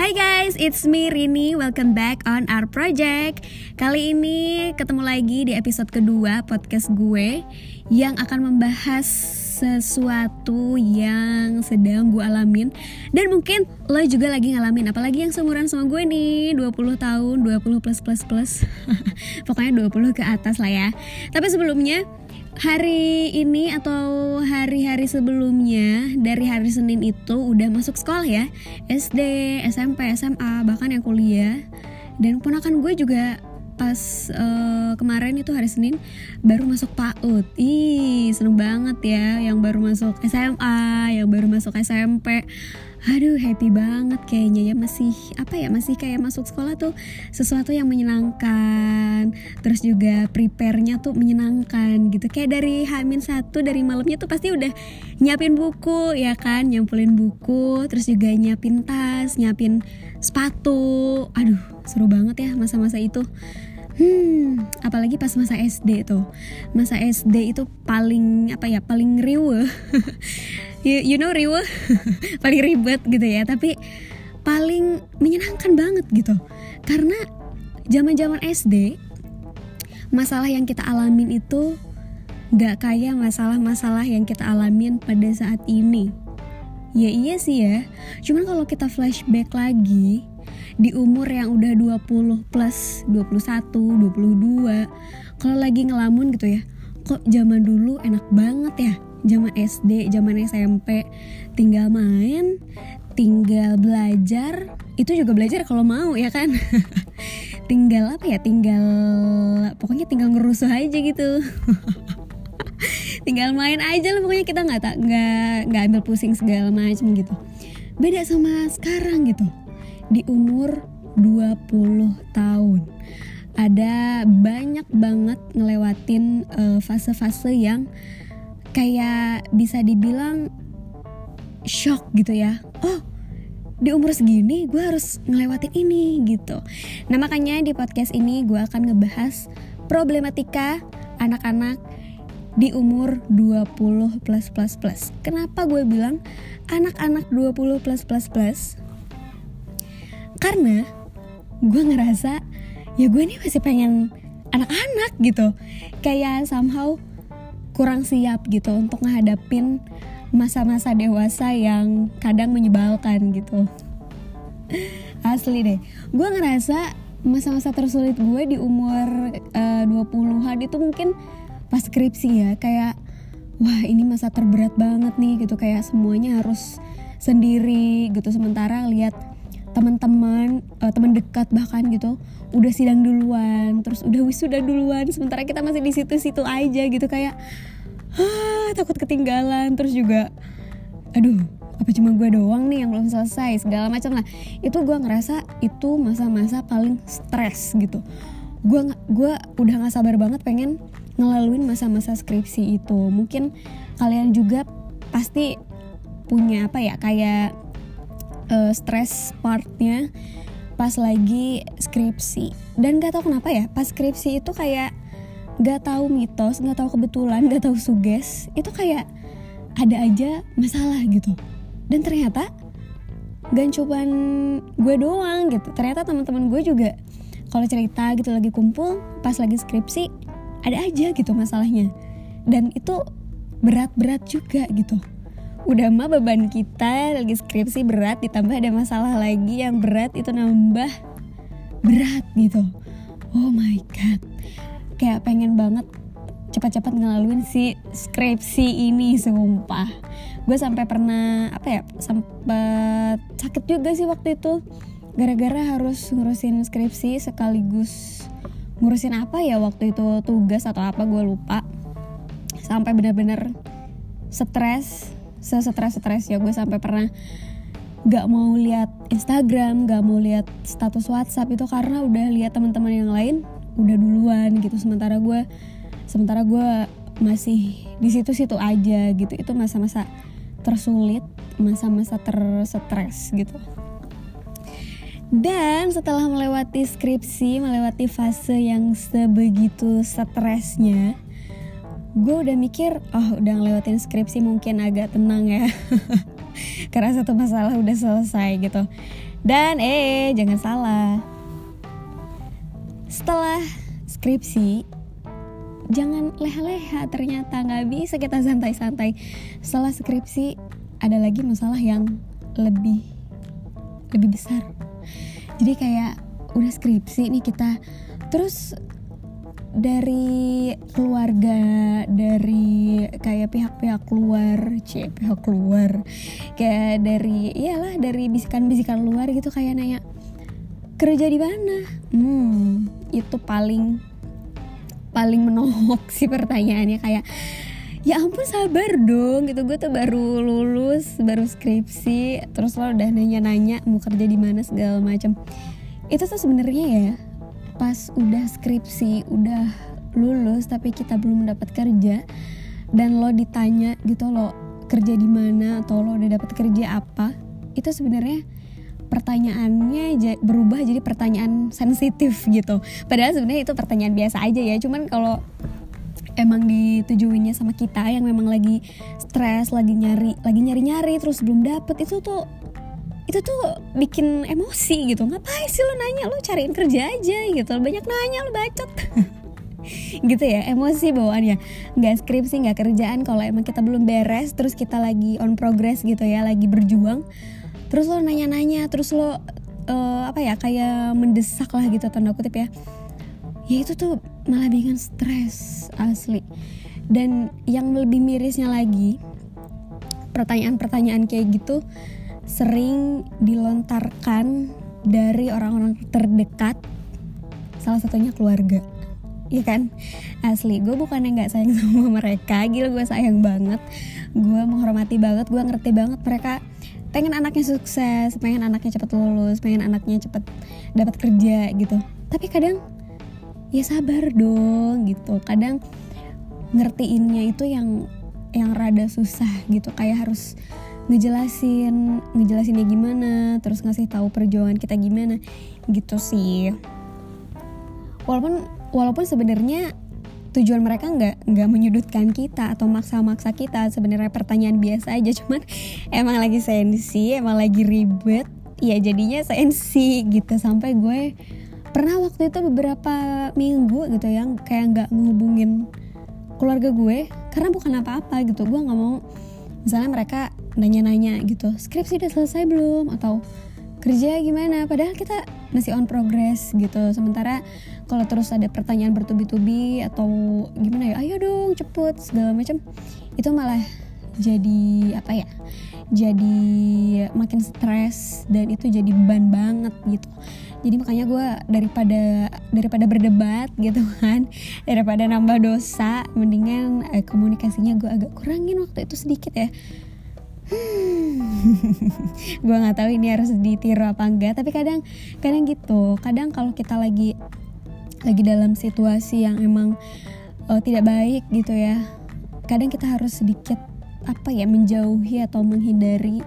Hi guys, it's me Rini. Welcome back on our project. Kali ini ketemu lagi di episode kedua podcast gue yang akan membahas sesuatu yang sedang gue alamin. Dan mungkin lo juga lagi ngalamin, apalagi yang seumuran sama gue nih, 20 tahun, 20 plus pokoknya 20 ke atas lah ya. Tapi sebelumnya, hari ini atau hari-hari sebelumnya dari hari Senin itu udah masuk sekolah ya, SD, SMP, SMA, bahkan yang kuliah. Dan ponakan gue juga pas kemarin itu hari Senin baru masuk PAUD. Ih, seneng banget ya, yang baru masuk SMA, yang baru masuk SMP. Aduh, happy banget kayaknya ya, masih kayak masuk sekolah tuh sesuatu yang menyenangkan. Terus juga prepare-nya tuh menyenangkan gitu. Kayak dari H-1 dari malamnya tuh pasti udah nyiapin buku ya kan, nyampulin buku, terus juga nyiapin tas, nyiapin sepatu. Aduh, seru banget ya masa-masa itu. Apalagi pas masa SD tuh. Masa SD itu paling riweuh. you know riweuh. Paling ribet gitu ya, tapi paling menyenangkan banget gitu. Karena zaman-zaman SD masalah yang kita alamin itu enggak kayak masalah-masalah yang kita alamin pada saat ini. Ya iya sih ya. Cuman kalau kita flashback lagi di umur yang udah 20 plus, 21, 22, kalau lagi ngelamun gitu ya, kok zaman dulu enak banget ya, zaman SD, zaman SMP, tinggal main, tinggal belajar, itu juga belajar kalau mau ya kan, tinggal ngerusuh aja gitu. Tinggal main aja lah pokoknya, kita nggak ambil pusing segala macam gitu. Beda sama sekarang gitu. Di umur 20 tahun ada banyak banget ngelewatin fase-fase yang kayak bisa dibilang shock gitu ya. Oh, di umur segini gue harus ngelewatin ini gitu. Nah makanya di podcast ini gue akan ngebahas problematika anak-anak di umur 20 plus. Kenapa gue bilang anak-anak 20 plus? Karena gue ngerasa ya gue nih masih pengen anak-anak gitu. Kayak somehow kurang siap gitu untuk ngehadapin masa-masa dewasa yang kadang menyebalkan gitu. Asli deh, gue ngerasa masa-masa tersulit gue di umur 20-an itu mungkin pas skripsi ya. Kayak wah ini masa terberat banget nih gitu, kayak semuanya harus sendiri gitu. Sementara lihat teman-teman, teman dekat bahkan gitu, udah sidang duluan, terus udah wisuda duluan, sementara kita masih di situ-situ aja gitu, kayak takut ketinggalan. Terus juga aduh, apa cuma gue doang nih yang belum selesai, segala macam lah. Itu gue ngerasa itu masa-masa paling stres gitu. Gue udah nggak sabar banget pengen ngelaluin masa-masa skripsi itu. Mungkin kalian juga pasti punya stress partnya pas lagi skripsi. Dan gak tahu kenapa ya, pas skripsi itu kayak gak tahu mitos, gak tahu kebetulan, gak tahu suges, itu kayak ada aja masalah gitu. Dan ternyata gak cuma gue doang gitu, ternyata teman-teman gue juga kalau cerita gitu lagi kumpul pas lagi skripsi ada aja gitu masalahnya. Dan itu berat-berat juga gitu. Udah mah beban kita lagi skripsi berat, ditambah ada masalah lagi yang berat, itu nambah berat gitu. Oh my god, kayak pengen banget cepat-cepat ngelaluin si skripsi ini, sumpah. Gue sampai pernah sempet sakit juga sih waktu itu, gara-gara harus ngurusin skripsi sekaligus ngurusin waktu itu tugas atau gue lupa. Sampai benar-benar stres, stres ya gue, sampai pernah gak mau lihat Instagram, gak mau lihat status WhatsApp itu karena udah lihat teman-teman yang lain udah duluan gitu, sementara gue masih di situ-situ aja gitu. Itu masa-masa tersulit, masa-masa terstres gitu. Dan setelah melewati skripsi, melewati fase yang sebegitu stresnya, gue udah mikir, udah ngelewatin skripsi mungkin agak tenang ya. Karena satu masalah udah selesai gitu. Dan jangan salah, setelah skripsi jangan leha-leha, ternyata gak bisa kita santai-santai. Setelah skripsi ada lagi masalah yang lebih besar. Jadi kayak udah skripsi nih kita, terus dari keluarga, dari kayak pihak keluar, kayak dari bisikan-bisikan luar gitu, kayak nanya kerja di mana. Itu paling menohok sih pertanyaannya, kayak ya ampun sabar dong gitu, gue tuh baru lulus, baru skripsi, terus lo udah nanya-nanya mau kerja di mana segala macam. Itu tuh sebenarnya ya pas udah skripsi, udah lulus tapi kita belum dapat kerja, dan lo ditanya gitu lo kerja di mana atau lo udah dapat kerja apa, itu sebenarnya pertanyaannya berubah jadi pertanyaan sensitif gitu. Padahal sebenarnya itu pertanyaan biasa aja ya, cuman kalau emang ditujuinnya sama kita yang memang lagi stres, lagi nyari-nyari terus belum dapet, itu tuh bikin emosi gitu. Ngapain sih lo nanya, lo cariin kerja aja gitu, banyak nanya lo bacot gitu ya, emosi bawaannya. Nggak skripsi, nggak kerjaan, kalau emang kita belum beres terus kita lagi on progress gitu ya, lagi berjuang, terus lo nanya-nanya, terus lo kayak mendesak lah gitu, tanda kutip ya itu tuh malah bikin stres asli. Dan yang lebih mirisnya lagi, pertanyaan-pertanyaan kayak gitu sering dilontarkan dari orang-orang terdekat, salah satunya keluarga. Iya kan? Asli, gue bukannya gak sayang sama mereka, gila gue sayang banget, gue menghormati banget, gue ngerti banget mereka pengen anaknya sukses, pengen anaknya cepet lulus, pengen anaknya cepet dapat kerja gitu. Tapi kadang ya sabar dong gitu, kadang ngertiinnya itu yang rada susah gitu, kayak harus ngejelasinnya gimana, terus ngasih tahu perjuangan kita gimana gitu sih. Walaupun sebenarnya tujuan mereka nggak menyudutkan kita atau maksa-maksa kita, sebenarnya pertanyaan biasa aja, cuman emang lagi sensi, emang lagi ribet ya jadinya sensi gitu. Sampai gue pernah waktu itu beberapa minggu gitu yang kayak nggak ngehubungin keluarga gue karena bukan apa-apa gitu. Gue nggak mau misalnya mereka nanya-nanya gitu, skripsi udah selesai belum? Atau kerja gimana? Padahal kita masih on progress gitu. Sementara kalau terus ada pertanyaan bertubi-tubi atau gimana ya, ayo dong cepet segala macam, itu malah jadi makin stres, dan itu jadi beban banget gitu. Jadi makanya gue daripada berdebat gitu kan, daripada nambah dosa, mendingan komunikasinya gue agak kurangin waktu itu sedikit ya. Gue nggak tahu ini harus ditiru apa enggak, tapi kadang gitu, kadang kalau kita lagi dalam situasi yang emang tidak baik gitu ya, kadang kita harus sedikit menjauhi atau menghindari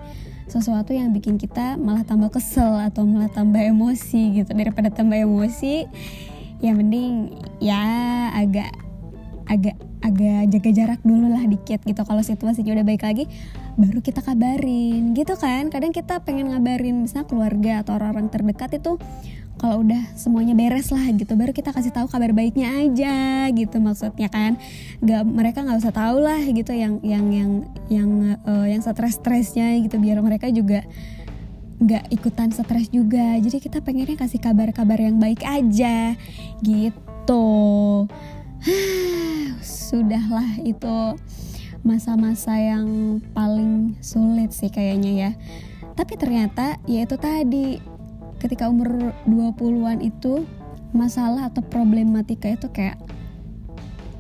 sesuatu yang bikin kita malah tambah kesel atau malah tambah emosi gitu. Daripada tambah emosi ya mending ya agak jaga jarak dulu lah dikit gitu. Kalau situasinya udah baik lagi baru kita kabarin gitu kan. Kadang kita pengen ngabarin misalnya keluarga atau orang-orang terdekat itu kalau udah semuanya beres lah gitu, baru kita kasih tahu kabar baiknya aja gitu maksudnya kan. Mereka nggak usah tahu lah gitu yang stres-stresnya gitu, biar mereka juga nggak ikutan stres juga. Jadi kita pengennya kasih kabar-kabar yang baik aja gitu. Sudahlah, itu masa-masa yang paling sulit sih kayaknya ya. Tapi ternyata ya itu tadi, ketika umur 20-an itu masalah atau problematika itu kayak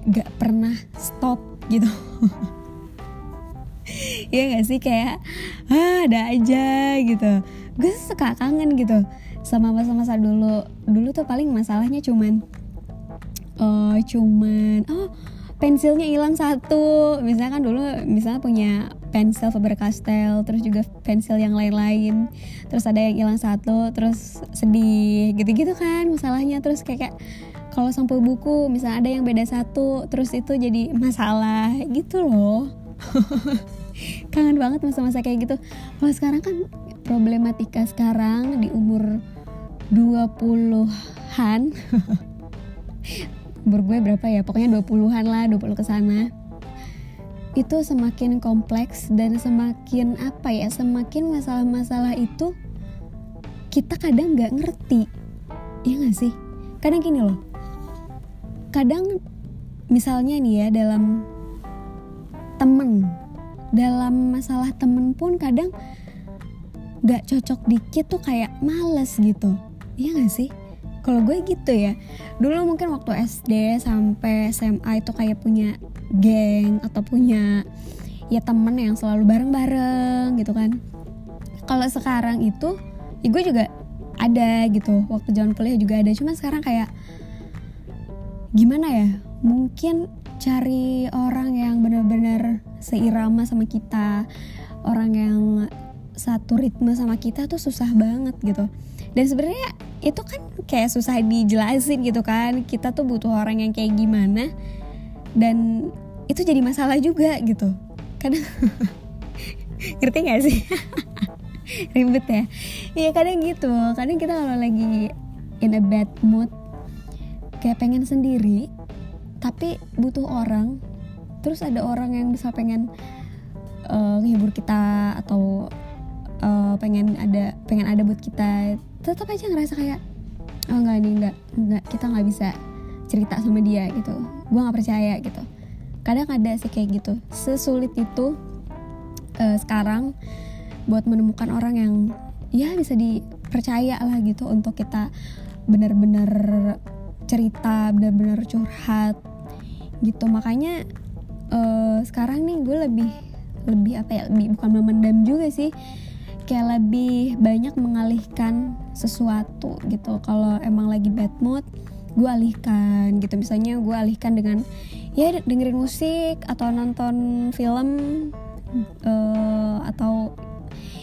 gak pernah stop gitu. Iya gak sih, kayak ada aja gitu. Gue suka kangen gitu sama masa-masa dulu tuh. Paling masalahnya cuman pensilnya hilang satu. Misalnya kan dulu misalnya punya pensil Faber-Castell, terus juga pensil yang lain-lain, terus ada yang hilang satu, terus sedih gitu-gitu kan masalahnya. Terus kayak kalau sampul buku misalnya ada yang beda satu, terus itu jadi masalah gitu loh. Kangen banget masa-masa kayak gitu. Kalau sekarang kan problematika sekarang di umur 20-an umur gue berapa ya, pokoknya 20-an lah, 20 kesana itu semakin kompleks dan semakin apa ya, semakin masalah-masalah itu kita kadang gak ngerti, ya gak sih? Kadang gini loh, kadang misalnya nih ya, dalam temen, dalam masalah temen pun kadang gak cocok dikit tuh kayak males gitu, ya gak sih? Kalau gue gitu ya, dulu mungkin waktu SD sampai SMA itu kayak punya geng atau punya ya temen yang selalu bareng-bareng gitu kan. Kalau sekarang itu, ya gue juga ada gitu, waktu zaman kuliah juga ada, cuma sekarang kayak gimana ya, mungkin cari orang yang benar-benar seirama sama kita, orang yang satu ritme sama kita tuh susah banget gitu. Dan sebenarnya itu kan kayak susah dijelasin gitu kan, kita tuh butuh orang yang kayak gimana, dan itu jadi masalah juga gitu kadang. Ngerti gak sih? Ribet ya. Iya kadang gitu, kadang kita kalau lagi in a bad mood kayak pengen sendiri tapi butuh orang, terus ada orang yang bisa pengen ngehibur kita atau pengen ada buat kita, tetap aja ngerasa kayak oh enggak, kita nggak bisa cerita sama dia gitu, gue nggak percaya gitu. Kadang ada sih kayak gitu, sesulit itu sekarang buat menemukan orang yang ya bisa dipercaya lah gitu untuk kita benar-benar cerita, benar-benar curhat gitu. Makanya sekarang nih gue lebih apa ya, bukan memendam juga sih, kayak lebih banyak mengalihkan sesuatu gitu. Kalau emang lagi bad mood gue alihkan gitu, misalnya gue alihkan dengan ya dengerin musik atau nonton film atau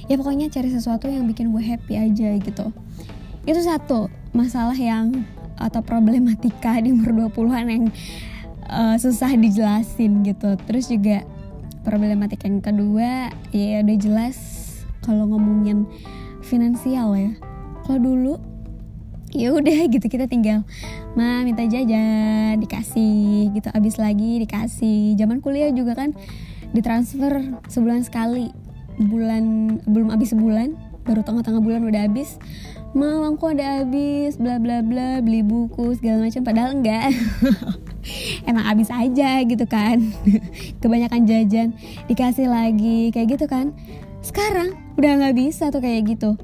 ya pokoknya cari sesuatu yang bikin gue happy aja gitu. Itu satu masalah yang atau problematika di umur 20-an yang susah dijelasin gitu. Terus juga problematika yang kedua ya udah jelas kalau ngomongin finansial ya. Kalau dulu ya udah gitu, kita tinggal minta jajan dikasih gitu, abis lagi dikasih. Zaman kuliah juga kan ditransfer sebulan sekali, bulan belum abis sebulan, baru tengah-tengah bulan udah abis, uangku udah abis, bla bla bla, beli buku segala macam, padahal enggak. Emang abis aja gitu kan, kebanyakan jajan dikasih lagi kayak gitu kan. Sekarang udah nggak bisa tuh kayak gitu.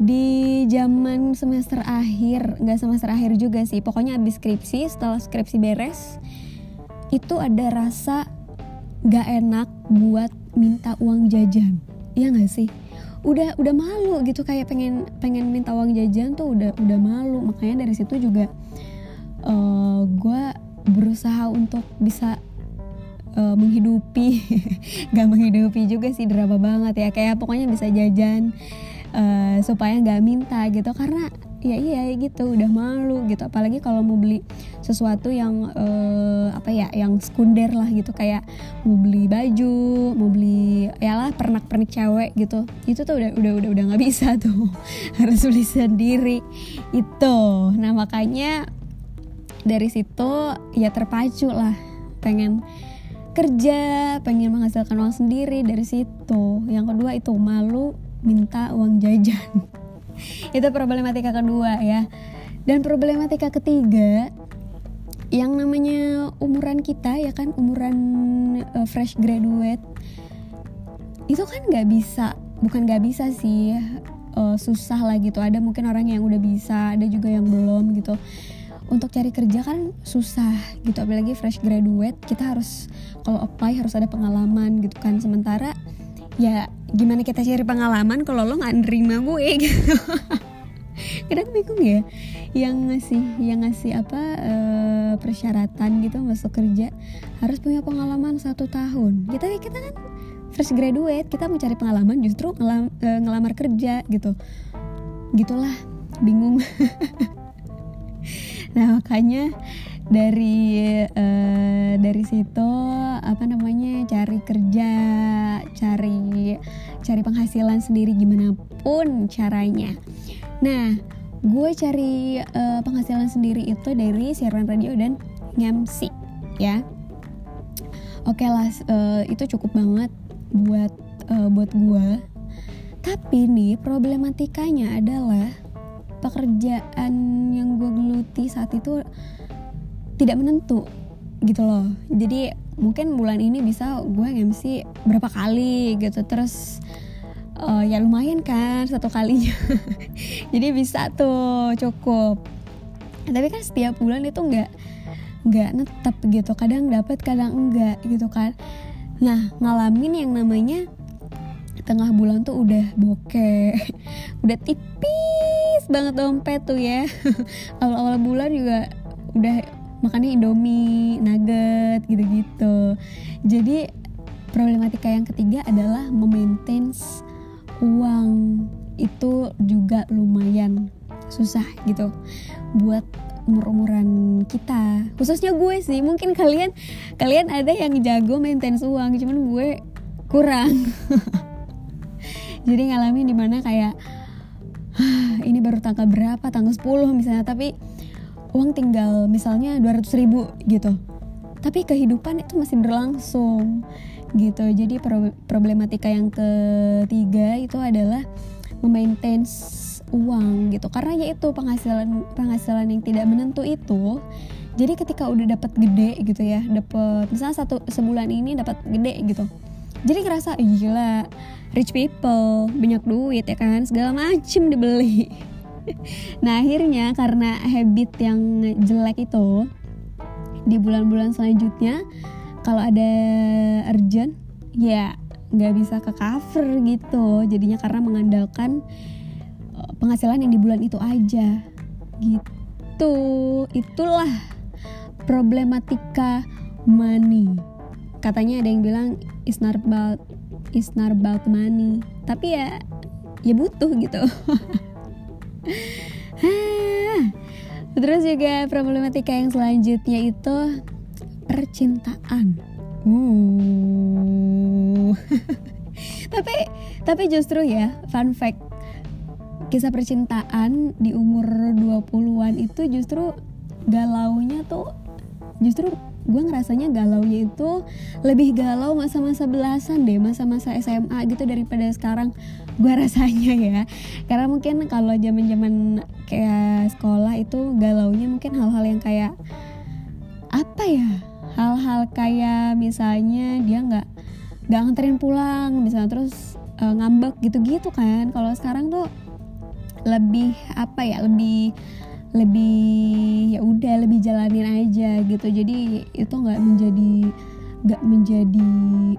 Di zaman semester akhir, nggak semester akhir juga sih, pokoknya abis skripsi, setelah skripsi beres itu ada rasa nggak enak buat minta uang jajan, ya nggak sih? Udah malu gitu, kayak pengen minta uang jajan tuh udah malu. Makanya dari situ juga gue berusaha untuk bisa menghidupi, nggak menghidupi juga sih, drama banget ya, kayak pokoknya bisa jajan. Supaya nggak minta gitu, karena ya iya gitu udah malu gitu. Apalagi kalau mau beli sesuatu yang yang sekunder lah gitu, kayak mau beli baju, mau beli ya lah pernak-pernik cewek gitu, itu tuh udah nggak bisa tuh. Harus beli sendiri itu. Nah makanya dari situ ya terpacu lah, pengen kerja, pengen menghasilkan uang sendiri dari situ. Yang kedua itu malu minta uang jajan. Itu problematika kedua ya. Dan problematika ketiga, yang namanya umuran kita ya kan, umuran fresh graduate, itu kan gak bisa, bukan gak bisa sih, susah lah gitu. Ada mungkin orang yang udah bisa, ada juga yang belum gitu. Untuk cari kerja kan susah gitu, apalagi fresh graduate, kita harus kalau apply harus ada pengalaman gitu kan. Sementara ya gimana kita cari pengalaman kalau lo nggak nerima gue gitu. Kadang bingung ya yang ngasih persyaratan gitu masuk kerja harus punya pengalaman 1 tahun. Kita kan fresh graduate, kita mau cari pengalaman justru ngelamar kerja gitu, gitulah bingung. Nah makanya dari situ cari kerja, cari cari penghasilan sendiri gimana pun caranya. Nah, gue cari penghasilan sendiri itu dari siaran radio dan ngemsi ya. Oke lah, itu cukup banget buat gue. Tapi nih problematikanya adalah pekerjaan yang gue geluti saat itu tidak menentu gitu loh. Jadi mungkin bulan ini bisa gue ngemsi berapa kali gitu, terus ya lumayan kan satu kalinya. Jadi bisa tuh cukup. Tapi kan setiap bulan itu nggak netep gitu, kadang dapat kadang enggak gitu kan. Nah, ngalamin yang namanya tengah bulan tuh udah bokeh, udah tipis banget dompet tuh ya. Awal-awal bulan juga udah makannya Indomie, nugget gitu-gitu. Jadi problematika yang ketiga adalah memaintain uang. Itu juga lumayan susah gitu buat umur-umuran kita, khususnya gue sih. Mungkin kalian ada yang jago maintain uang, cuman gue kurang. Jadi ngalamin dimana kayak ini baru tanggal berapa, tanggal 10 misalnya, tapi uang tinggal misalnya 200.000 gitu, tapi kehidupan itu masih berlangsung gitu. Jadi problematika yang ketiga itu adalah memaintain uang gitu, karena yaitu penghasilan yang tidak menentu itu. Jadi ketika udah dapat gede gitu ya, dapat misalnya sebulan ini dapat gede gitu, jadi kerasa gila, rich people, banyak duit ya kan, segala macem dibeli. Nah akhirnya karena habit yang jelek itu, di bulan-bulan selanjutnya kalau ada urgent ya nggak bisa ke cover gitu jadinya, karena mengandalkan penghasilan yang di bulan itu aja gitu. Itulah problematika money. Katanya ada yang bilang it's not about money, tapi ya butuh gitu. Terus juga problematika yang selanjutnya itu percintaan. Tapi justru ya, fun fact, kisah percintaan di umur 20-an itu justru galaunya tuh, justru gue ngerasanya galaunya itu lebih galau masa-masa belasan deh, masa-masa SMA gitu daripada sekarang gue rasanya ya. Karena mungkin kalau zaman-zaman kayak sekolah itu galaunya mungkin hal-hal yang kayak apa ya, hal-hal kayak misalnya dia nggak nganterin pulang misalnya, terus ngambek gitu-gitu kan. Kalau sekarang tuh lebih apa ya, lebih ya udah, lebih jalanin aja gitu. Jadi itu nggak menjadi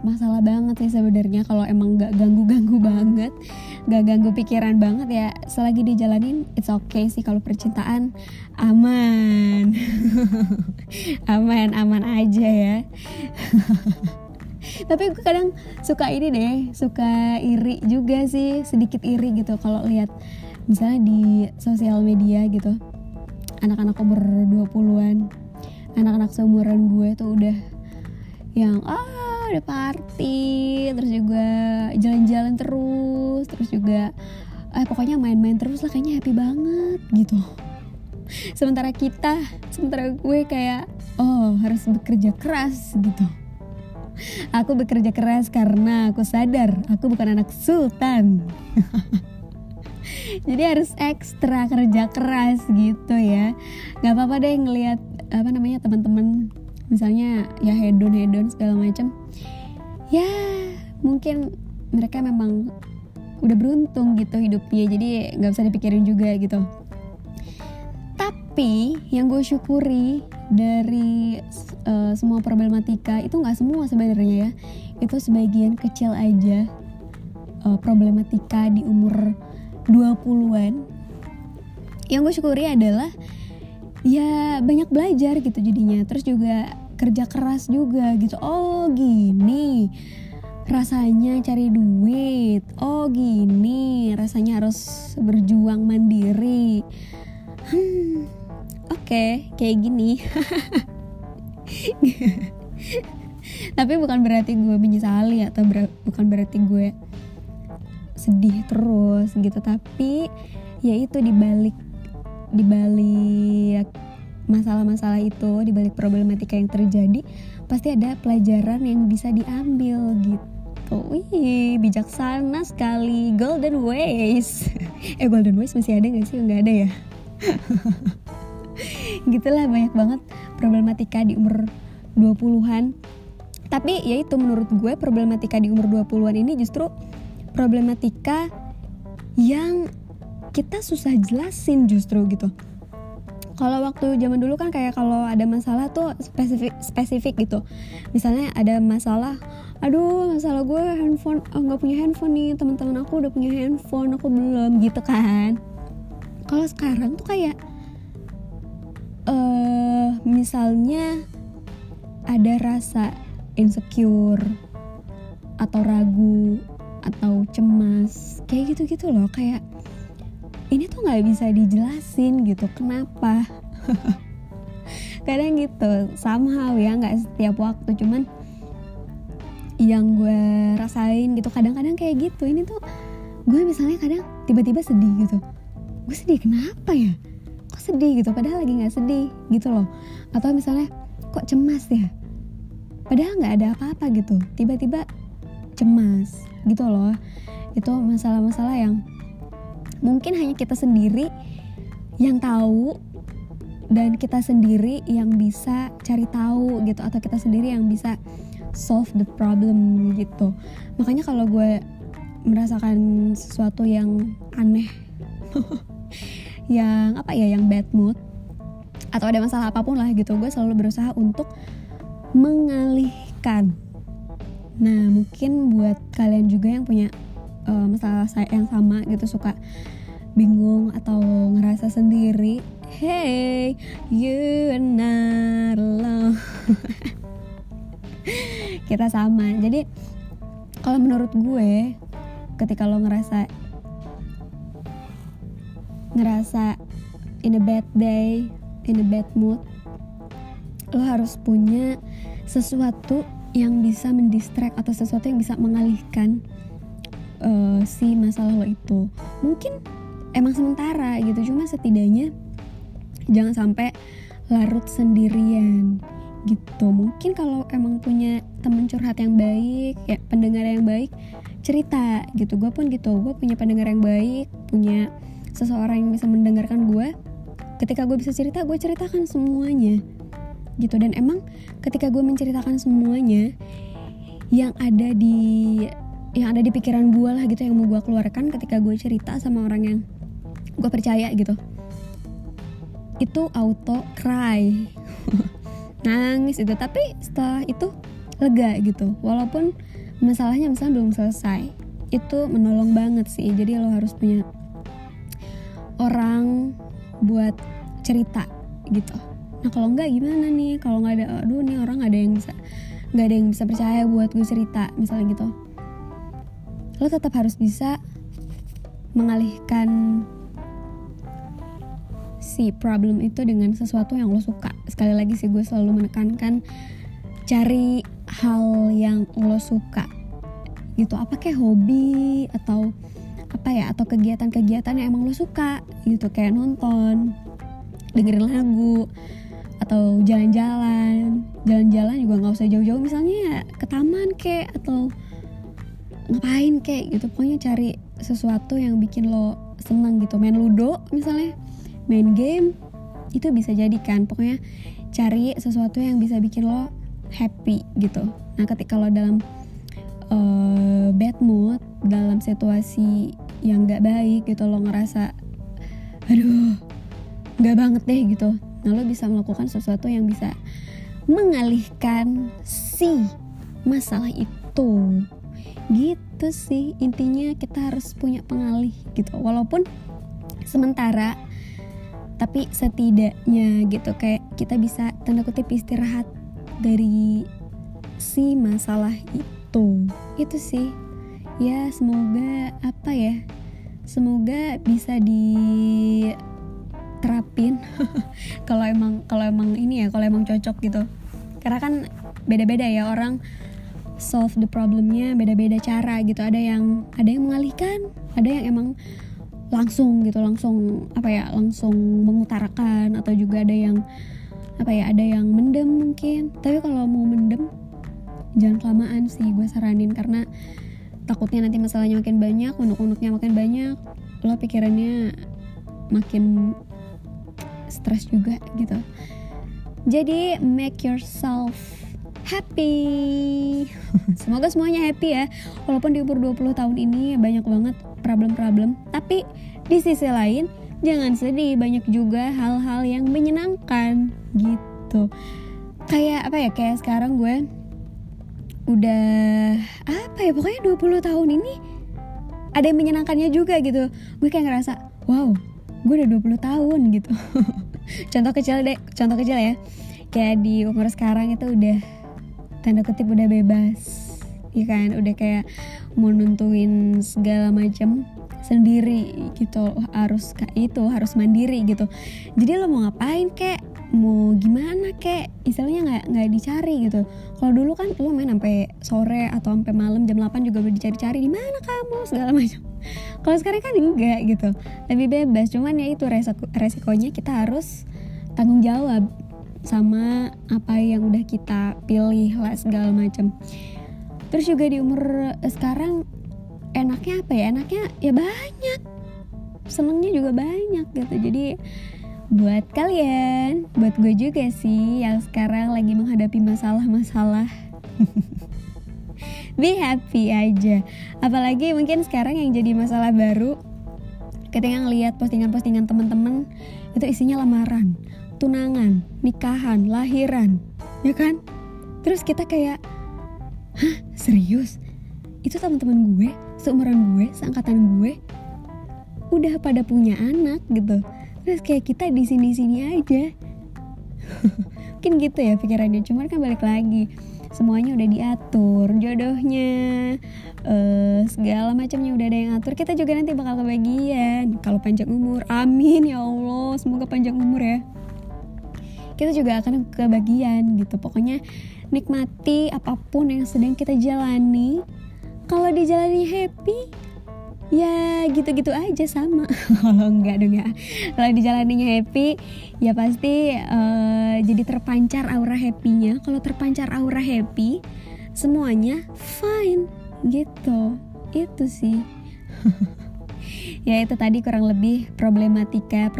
masalah banget sih sebenarnya, kalau emang nggak ganggu banget, nggak ganggu pikiran banget ya, selagi dijalanin it's okay sih. Kalau percintaan aman. aman aja ya. Tapi gue kadang suka ini deh, suka iri juga sih, sedikit iri gitu kalau lihat misalnya di sosial media gitu, anak-anak umur 20-an, anak-anak seumuran gue tuh udah yang udah party, terus juga jalan-jalan terus juga pokoknya main-main terus lah, kayaknya happy banget gitu. Sementara gue kayak harus bekerja keras gitu. Aku bekerja keras karena aku sadar aku bukan anak sultan. Jadi harus ekstra kerja keras gitu ya. Gak apa-apa deh ngelihat apa namanya teman-teman misalnya ya hedon segala macam. Ya mungkin mereka memang udah beruntung gitu hidupnya, jadi gak usah dipikirin juga gitu. Tapi yang gue syukuri dari semua problematika itu, gak semua sebenarnya ya, itu sebagian kecil aja problematika di umur 20-an. Yang gue syukuri adalah ya banyak belajar gitu jadinya, terus juga kerja keras juga gitu. Oh gini rasanya cari duit, oh gini rasanya harus berjuang mandiri. Oke, kayak gini. Tapi bukan berarti gue menyesali atau bukan berarti gue sedih terus gitu. Tapi ya itu dibalik masalah-masalah itu, dibalik problematika yang terjadi, pasti ada pelajaran yang bisa diambil gitu. Wih, bijaksana sekali, golden ways. Golden ways masih ada nggak sih? Nggak ada ya. Gitulah, banyak banget problematika di umur 20-an. Tapi ya itu, menurut gue problematika di umur 20-an ini justru problematika yang kita susah jelasin justru gitu. Kalau waktu zaman dulu kan kayak kalau ada masalah tuh spesifik gitu. Misalnya ada masalah, aduh masalah gue handphone, nggak punya handphone nih, teman-teman aku udah punya handphone, aku belum gitu kan. Kalau sekarang tuh kayak misalnya ada rasa insecure atau ragu atau cemas kayak gitu-gitu loh, kayak ini tuh nggak bisa dijelasin gitu kenapa. Kadang gitu somehow ya, nggak setiap waktu, cuman yang gue rasain gitu kadang-kadang kayak gitu. Ini tuh gue misalnya kadang tiba-tiba sedih gitu, gue sedih kenapa ya, kok sedih gitu padahal lagi nggak sedih gitu loh. Atau misalnya kok cemas ya padahal nggak ada apa-apa gitu, tiba-tiba cemas gitu loh. Itu masalah-masalah yang mungkin hanya kita sendiri yang tahu dan kita sendiri yang bisa cari tahu gitu, atau kita sendiri yang bisa solve the problem gitu. Makanya kalau gue merasakan sesuatu yang aneh yang apa ya, yang bad mood atau ada masalah apapun lah gitu, gue selalu berusaha untuk mengalihkan. Nah mungkin buat kalian juga yang punya masalah yang sama gitu, suka bingung atau ngerasa sendiri, hey, you are not alone. Kita sama. Jadi kalau menurut gue, ketika lo ngerasa in a bad day, in a bad mood, lo harus punya sesuatu yang bisa mendistract atau sesuatu yang bisa mengalihkan si masalah lo itu. Mungkin emang sementara gitu, cuma setidaknya jangan sampai larut sendirian gitu. Mungkin kalau emang punya teman curhat yang baik, ya pendengar yang baik, cerita gitu. Gue pun gitu, gue punya pendengar yang baik, punya seseorang yang bisa mendengarkan gue. Ketika gue bisa cerita, gue ceritakan semuanya gitu. Dan emang ketika gue menceritakan semuanya yang ada di pikiran gue lah gitu, yang mau gue keluarkan ketika gue cerita sama orang yang gue percaya gitu, itu auto cry. Nangis itu. Tapi setelah itu lega gitu, walaupun masalahnya misalnya belum selesai. Itu menolong banget sih. Jadi lo harus punya orang buat cerita gitu. Nah kalau enggak gimana nih, kalau nggak ada, aduh nih orang nggak ada yang bisa percaya buat gue cerita misalnya gitu, lo tetap harus bisa mengalihkan si problem itu dengan sesuatu yang lo suka. Sekali lagi sih, gue selalu menekankan cari hal yang lo suka gitu, apa kayak hobi atau apa ya, atau kegiatan-kegiatan yang emang lo suka gitu, kayak nonton, dengerin lagu, atau jalan-jalan juga nggak usah jauh-jauh, misalnya ke taman kayak, atau ngapain kayak gitu. Pokoknya cari sesuatu yang bikin lo seneng gitu. Main ludo misalnya, main game, itu bisa jadi kan. Pokoknya cari sesuatu yang bisa bikin lo happy gitu. Nah ketika lo dalam bad mood, dalam situasi yang gak baik gitu, lo ngerasa aduh gak banget deh gitu, nah lo bisa melakukan sesuatu yang bisa mengalihkan si masalah itu gitu sih. Intinya kita harus punya pengalih gitu, walaupun sementara tapi setidaknya gitu, kayak kita bisa tanda kutip istirahat dari si masalah itu. Itu sih ya, semoga apa ya, semoga bisa diterapin. kalau emang ini ya, kalau emang cocok gitu, karena kan beda-beda ya orang solve the problemnya beda-beda cara gitu. Ada yang mengalihkan, ada yang emang langsung gitu, langsung mengutarakan, atau juga ada yang mendem mungkin. Tapi kalau mau mendem jangan kelamaan sih, gue saranin, karena takutnya nanti masalahnya makin banyak, unduk-unduknya makin banyak, lo pikirannya makin stres juga gitu. Jadi make yourself happy. Semoga semuanya happy ya, walaupun di umur 20 tahun ini banyak banget problem-problem, tapi di sisi lain jangan sedih, banyak juga hal-hal yang menyenangkan gitu. Kayak sekarang gue udah pokoknya 20 tahun ini ada yang menyenangkannya juga gitu. Gue kayak ngerasa wow, gue udah 20 tahun gitu. contoh kecil ya, kayak di umur sekarang itu udah tanda kutip udah bebas ya kan, udah kayak mau nentuin segala macam sendiri gitu, harus kayak itu, harus mandiri gitu. Jadi lo mau ngapain kek, mau gimana kek, istilahnya nggak dicari gitu. Kalau dulu kan lo main sampai sore atau sampai malam jam 8 juga udah dicari-cari, di mana kamu segala macam. Kalau sekarang kan enggak gitu, lebih bebas. Cuman ya itu resikonya kita harus tanggung jawab sama apa yang udah kita pilih lah segala macam. Terus juga di umur sekarang enaknya apa ya? Enaknya ya banyak, senengnya juga banyak gitu. Jadi buat kalian, buat gue juga sih yang sekarang lagi menghadapi masalah-masalah, be happy aja. Apalagi mungkin sekarang yang jadi masalah baru, ketika ngelihat postingan-postingan teman-teman itu isinya lamaran, tunangan, nikahan, lahiran, ya kan? Terus kita kayak, hah serius? Itu teman-teman gue, seumuran gue, seangkatan gue, udah pada punya anak gitu. Terus kayak kita di sini-sini aja. Mungkin gitu ya pikirannya. Cuman kan balik lagi, semuanya udah diatur, jodohnya, segala macamnya udah ada yang atur. Kita juga nanti bakal kebagian kalau panjang umur. Amin ya Allah, semoga panjang umur ya. Kita juga akan kebagian gitu. Pokoknya nikmati apapun yang sedang kita jalani. Kalau dijalani happy, ya gitu-gitu aja sama. Kalau enggak dong ya. Kalau dijalaninya happy, ya pasti jadi terpancar aura happy-nya. Kalau terpancar aura happy, semuanya fine gitu. Itu sih. Ya itu tadi kurang lebih problematika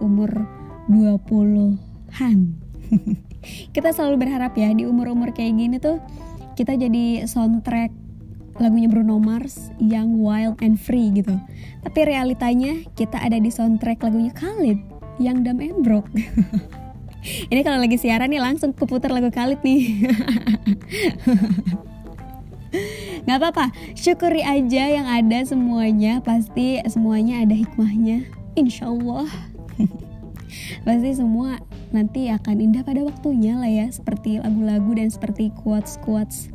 umur 20-an. Kita selalu berharap ya di umur-umur kayak gini tuh kita jadi soundtrack lagunya Bruno Mars yang Wild and Free gitu. Tapi realitanya kita ada di soundtrack lagunya Khalid yang Dumb and Broke. Ini kalau lagi siaran nih langsung keputar lagu Khalid nih. Gak apa-apa, syukuri aja yang ada semuanya. Pasti semuanya ada hikmahnya, insyaallah. Pasti semua nanti akan indah pada waktunya lah ya, seperti lagu-lagu dan seperti quotes-quotes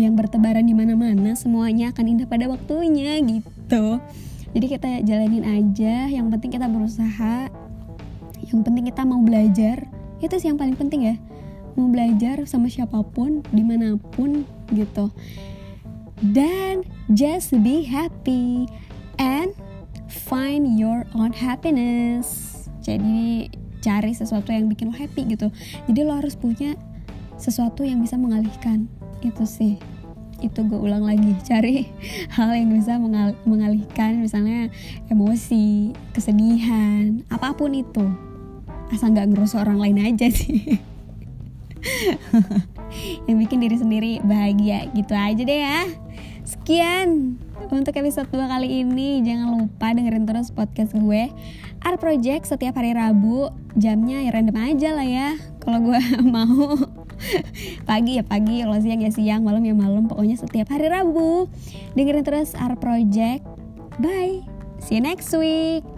yang bertebaran di mana-mana, semuanya akan indah pada waktunya gitu. Jadi kita jalanin aja, yang penting kita berusaha, yang penting kita mau belajar, itu sih yang paling penting ya, mau belajar sama siapapun, dimanapun gitu. Dan just be happy and find your own happiness. Jadi cari sesuatu yang bikin lo happy gitu. Jadi lo harus punya sesuatu yang bisa mengalihkan. Itu sih. Itu gue ulang lagi, cari hal yang bisa mengalihkan, misalnya emosi, kesedihan, apapun itu. Asal gak ngerusak orang lain aja sih. Yang bikin diri sendiri bahagia gitu aja deh ya. Sekian untuk episode 2 kali ini. Jangan lupa dengerin terus podcast gue Art Project setiap hari Rabu, jamnya ya random aja lah ya. Kalau gue mau pagi ya pagi, kalau siang ya siang, malam ya malam, pokoknya setiap hari Rabu. Dengerin terus Art Project. Bye. See you next week.